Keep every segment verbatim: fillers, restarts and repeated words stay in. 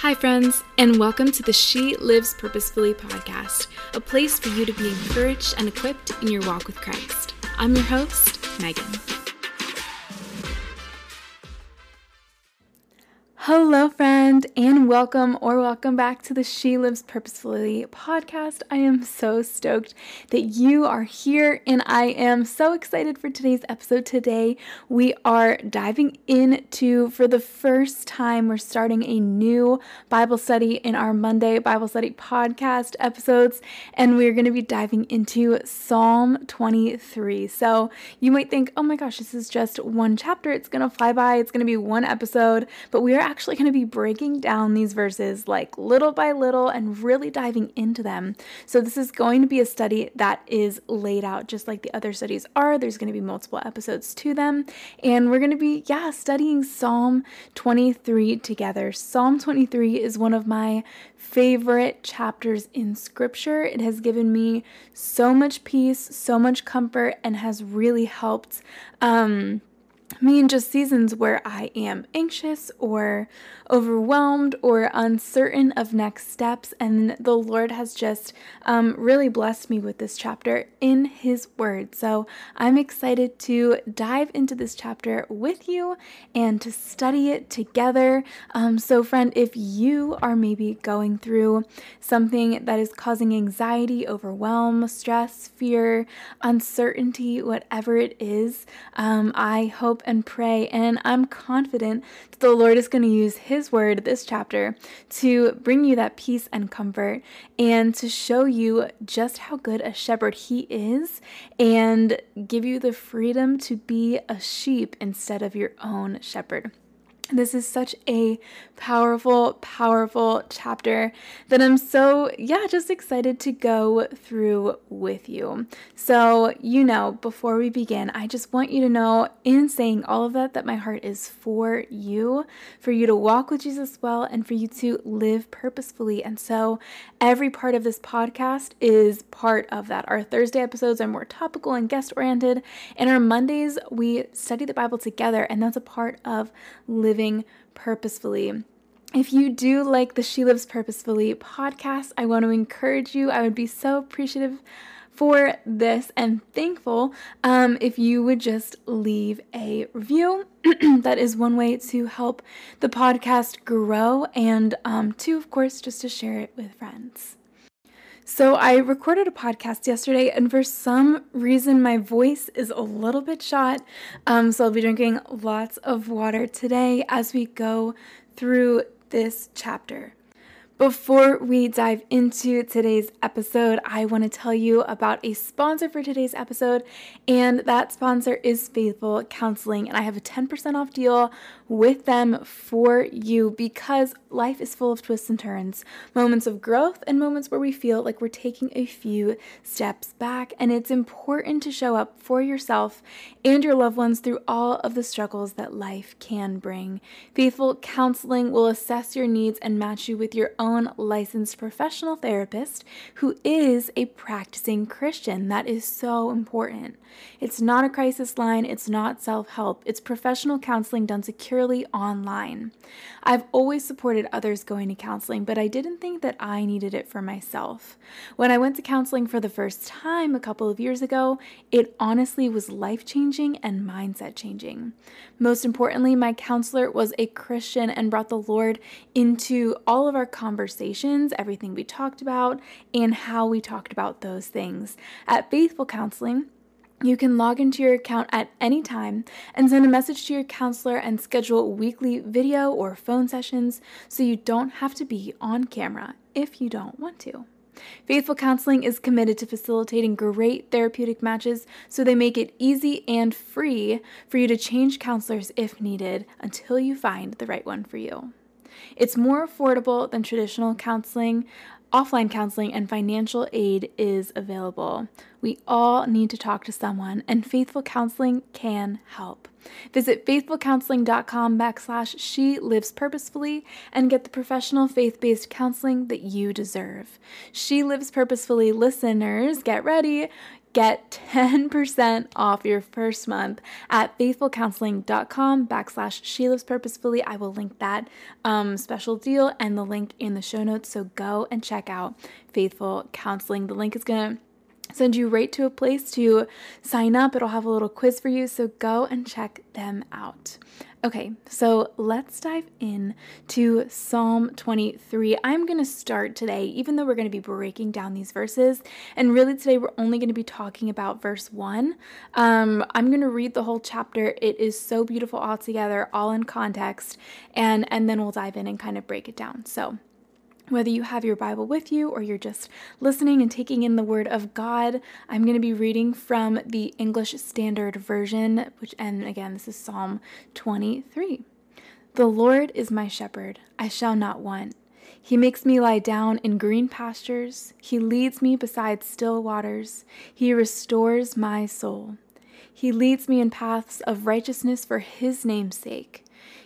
Hi friends, and welcome to the She Lives Purposefully podcast, a place for you to be encouraged and equipped in your walk with Christ. I'm your host, Megan. Hello friend, and welcome or welcome back to the She Lives Purposefully podcast. I am so stoked that you are here, and I am so excited for today's episode. Today we are diving into, for the first time, we're starting a new Bible study in our Monday Bible Study podcast episodes, and we're going to be diving into Psalm twenty-three. So you might think, oh my gosh, this is just one chapter, it's going to fly by, it's going to be one episode, but we are actually Actually, going to be breaking down these verses like little by little and really diving into them. So this is going to be a study that is laid out just like the other studies are. There's going to be multiple episodes to them, and we're going to be yeah studying Psalm twenty-three together. Psalm twenty-three is one of my favorite chapters in Scripture. It has given me so much peace, so much comfort, and has really helped um me in just seasons where I am anxious or overwhelmed or uncertain of next steps. And the Lord has just um, really blessed me with this chapter in His Word. So I'm excited to dive into this chapter with you and to study it together. Um, so friend, if you are maybe going through something that is causing anxiety, overwhelm, stress, fear, uncertainty, whatever it is, um, I hope and pray, and I'm confident that the Lord is going to use His Word, this chapter, to bring you that peace and comfort and to show you just how good a shepherd He is and give you the freedom to be a sheep instead of your own shepherd. This is such a powerful, powerful chapter that I'm so, yeah, just excited to go through with you. So, you know, before we begin, I just want you to know, in saying all of that, that my heart is for you, for you to walk with Jesus well, and for you to live purposefully. And so every part of this podcast is part of that. Our Thursday episodes are more topical and guest-oriented, and our Mondays, we study the Bible together, and that's a part of living purposefully. If you do like the She Lives Purposefully podcast, I want to encourage you. I would be so appreciative for this and thankful um, if you would just leave a review. That is one way to help the podcast grow, and um, two, of course, just to share it with friends. So I recorded a podcast yesterday, and for some reason my voice is a little bit shot, um, so I'll be drinking lots of water today as we go through this chapter. Before we dive into today's episode, I want to tell you about a sponsor for today's episode, and that sponsor is Faithful Counseling, and I have a ten percent off deal with them for you because life is full of twists and turns, moments of growth and moments where we feel like we're taking a few steps back, and it's important to show up for yourself and your loved ones through all of the struggles that life can bring. Faithful Counseling will assess your needs and match you with your own Own licensed professional therapist who is a practicing Christian. That is so important. It's not a crisis line. It's not self-help. It's professional counseling done securely online. I've always supported others going to counseling, but I didn't think that I needed it for myself. When I went to counseling for the first time a couple of years ago, it honestly was life-changing and mindset-changing. Most importantly, my counselor was a Christian and brought the Lord into all of our conversations. Conversations, everything we talked about, and how we talked about those things. At Faithful Counseling, you can log into your account at any time and send a message to your counselor and schedule weekly video or phone sessions so you don't have to be on camera if you don't want to. Faithful Counseling is committed to facilitating great therapeutic matches, so they make it easy and free for you to change counselors if needed until you find the right one for you. It's more affordable than traditional counseling, offline counseling, and financial aid is available. We all need to talk to someone, and Faithful Counseling can help. Visit faithful counseling dot com backslash She Lives Purposefully and get the professional faith-based counseling that you deserve. She Lives Purposefully listeners, get ready. Get ten percent off your first month at faithful counseling dot com backslash she lives purposefully. I will link that um, special deal and the link in the show notes. So go and check out Faithful Counseling. The link is going to send you right to a place to sign up. It'll have a little quiz for you. So go and check them out. Okay, so let's dive in to Psalm twenty-three. I'm going to start today, even though we're going to be breaking down these verses, and really today we're only going to be talking about verse one. Um, I'm going to read the whole chapter. It is so beautiful all together, all in context, and, and then we'll dive in and kind of break it down. So whether you have your Bible with you or you're just listening and taking in the Word of God, I'm going to be reading from the English Standard Version, which, and again, this is Psalm twenty-three. The Lord is my shepherd, I shall not want. He makes me lie down in green pastures. He leads me beside still waters. He restores my soul. He leads me in paths of righteousness for his name's sake.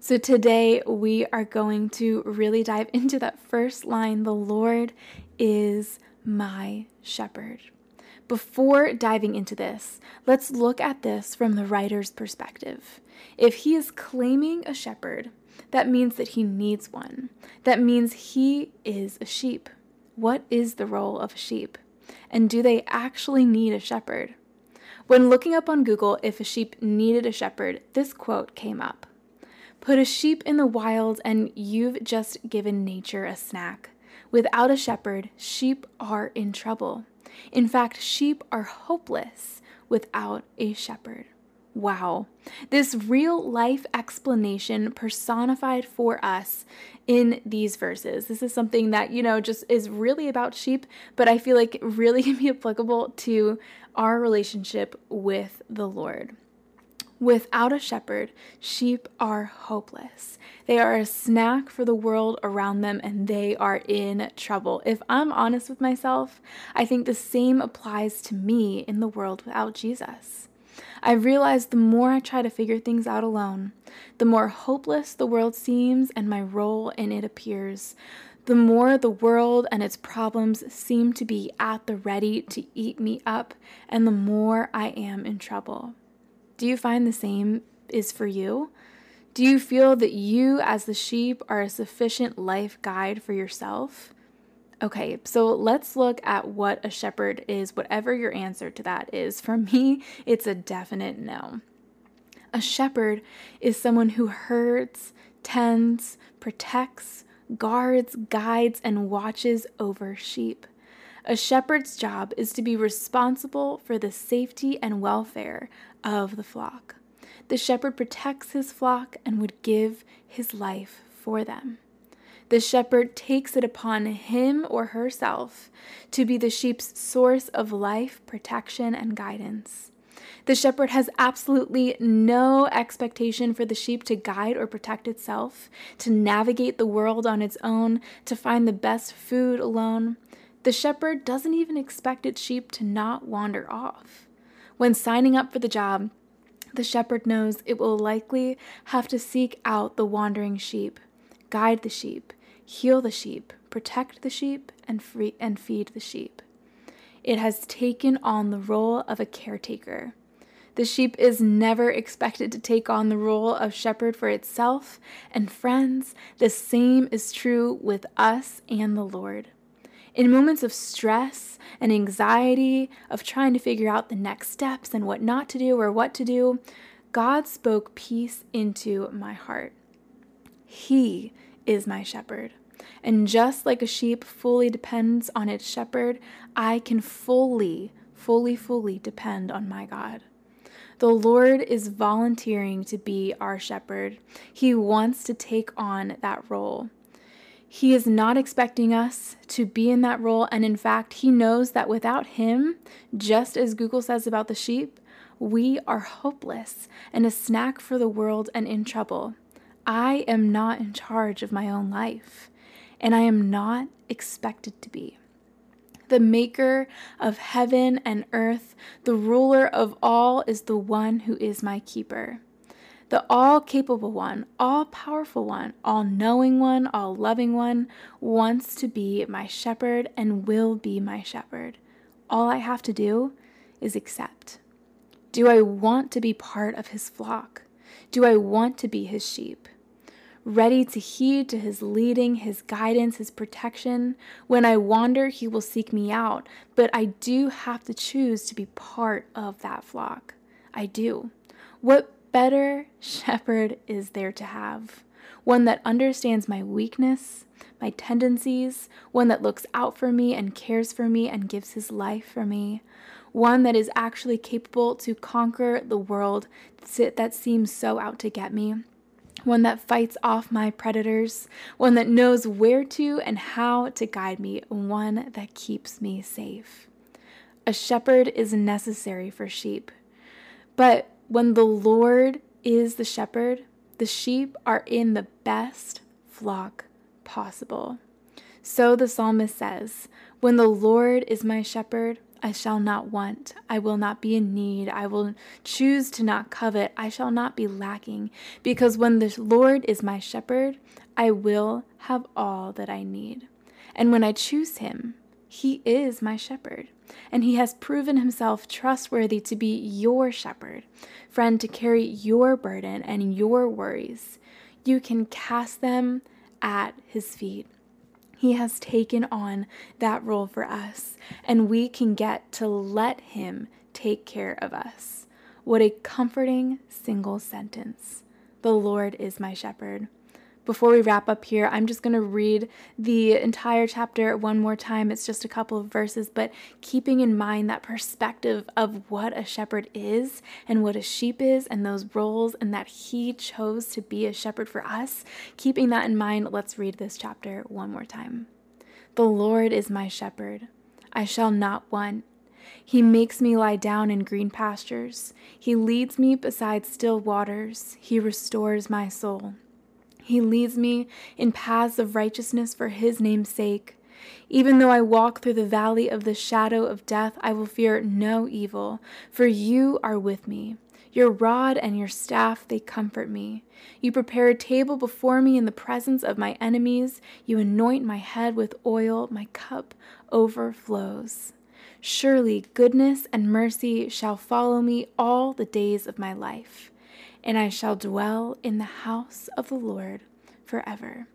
So today we are going to really dive into that first line, the Lord is my shepherd. Before diving into this, let's look at this from the writer's perspective. If he is claiming a shepherd, that means that he needs one. That means he is a sheep. What is the role of a sheep? And do they actually need a shepherd? When looking up on Google if a sheep needed a shepherd, this quote came up. Put a sheep in the wild and you've just given nature a snack. Without a shepherd, sheep are in trouble. In fact, sheep are hopeless without a shepherd. Wow. This real-life explanation personified for us in these verses. This is something that, you know, just is really about sheep, but I feel like it really can be applicable to our relationship with the Lord. Without a shepherd, sheep are hopeless. They are a snack for the world around them, and they are in trouble. If I'm honest with myself, I think the same applies to me in the world without Jesus. I realize the more I try to figure things out alone, the more hopeless the world seems and my role in it appears. The more the world and its problems seem to be at the ready to eat me up, and the more I am in trouble. Do you find the same is for you? Do you feel that you as the sheep are a sufficient life guide for yourself? Okay, so let's look at what a shepherd is, whatever your answer to that is. For me, it's a definite no. A shepherd is someone who herds, tends, protects, guards, guides, and watches over sheep. A shepherd's job is to be responsible for the safety and welfare of the flock. The shepherd protects his flock and would give his life for them. The shepherd takes it upon him or herself to be the sheep's source of life, protection, and guidance. The shepherd has absolutely no expectation for the sheep to guide or protect itself, to navigate the world on its own, to find the best food alone. The shepherd doesn't even expect its sheep to not wander off. When signing up for the job, the shepherd knows it will likely have to seek out the wandering sheep, guide the sheep, heal the sheep, protect the sheep, and free and feed the sheep. It has taken on the role of a caretaker. The sheep is never expected to take on the role of shepherd for itself and friends. The same is true with us and the Lord. In moments of stress and anxiety, of trying to figure out the next steps and what not to do or what to do, God spoke peace into my heart. He is my shepherd. And just like a sheep fully depends on its shepherd, I can fully, fully, fully depend on my God. The Lord is volunteering to be our shepherd. He wants to take on that role. He is not expecting us to be in that role, and in fact, he knows that without him, just as Google says about the sheep, we are hopeless and a snack for the world and in trouble. I am not in charge of my own life, and I am not expected to be. The maker of heaven and earth, the ruler of all, is the one who is my keeper. The all-capable one, all-powerful one, all-knowing one, all-loving one wants to be my shepherd and will be my shepherd. All I have to do is accept. Do I want to be part of his flock? Do I want to be his sheep? Ready to heed to his leading, his guidance, his protection. When I wander, he will seek me out, but I do have to choose to be part of that flock. I do. What better shepherd is there to have? One that understands my weakness, my tendencies, one that looks out for me and cares for me and gives his life for me, one that is actually capable to conquer the world that seems so out to get me, one that fights off my predators, one that knows where to and how to guide me, one that keeps me safe. A shepherd is necessary for sheep, but when the Lord is the shepherd, the sheep are in the best flock possible. So the psalmist says, when the Lord is my shepherd, I shall not want, I will not be in need, I will choose to not covet, I shall not be lacking, because when the Lord is my shepherd, I will have all that I need. And when I choose him, he is my shepherd, and he has proven himself trustworthy to be your shepherd, friend, to carry your burden and your worries. You can cast them at his feet. He has taken on that role for us, and we can get to let him take care of us. What a comforting single sentence. The Lord is my shepherd. Before we wrap up here, I'm just going to read the entire chapter one more time. It's just a couple of verses, but keeping in mind that perspective of what a shepherd is and what a sheep is and those roles and that he chose to be a shepherd for us, keeping that in mind, let's read this chapter one more time. The Lord is my shepherd. I shall not want. He makes me lie down in green pastures. He leads me beside still waters. He restores my soul. He leads me in paths of righteousness for his name's sake. Even though I walk through the valley of the shadow of death, I will fear no evil, for you are with me. Your rod and your staff, they comfort me. You prepare a table before me in the presence of my enemies. You anoint my head with oil. My cup overflows. Surely goodness and mercy shall follow me all the days of my life. And I shall dwell in the house of the Lord forever.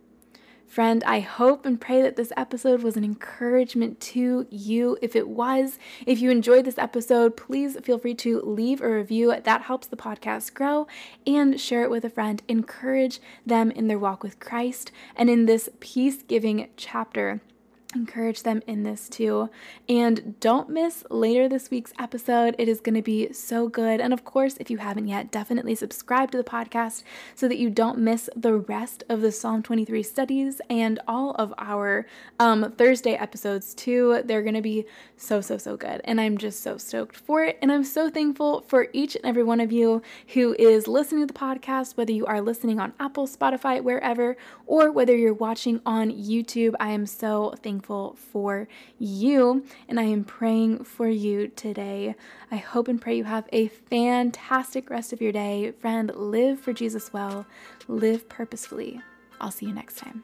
Friend, I hope and pray that this episode was an encouragement to you. If it was, if you enjoyed this episode, please feel free to leave a review. That helps the podcast grow, and share it with a friend. Encourage them in their walk with Christ and in this peace-giving chapter. Encourage them in this too. And don't miss later this week's episode. It is going to be so good. And of course, if you haven't yet, definitely subscribe to the podcast so that you don't miss the rest of the Psalm twenty-three studies and all of our um, Thursday episodes too. They're going to be so, so, so good. And I'm just so stoked for it. And I'm so thankful for each and every one of you who is listening to the podcast, whether you are listening on Apple, Spotify, wherever, or whether you're watching on YouTube. I am so thankful for you, and I am praying for you today. I hope and pray you have a fantastic rest of your day. Friend, live for Jesus well, live purposefully. I'll see you next time.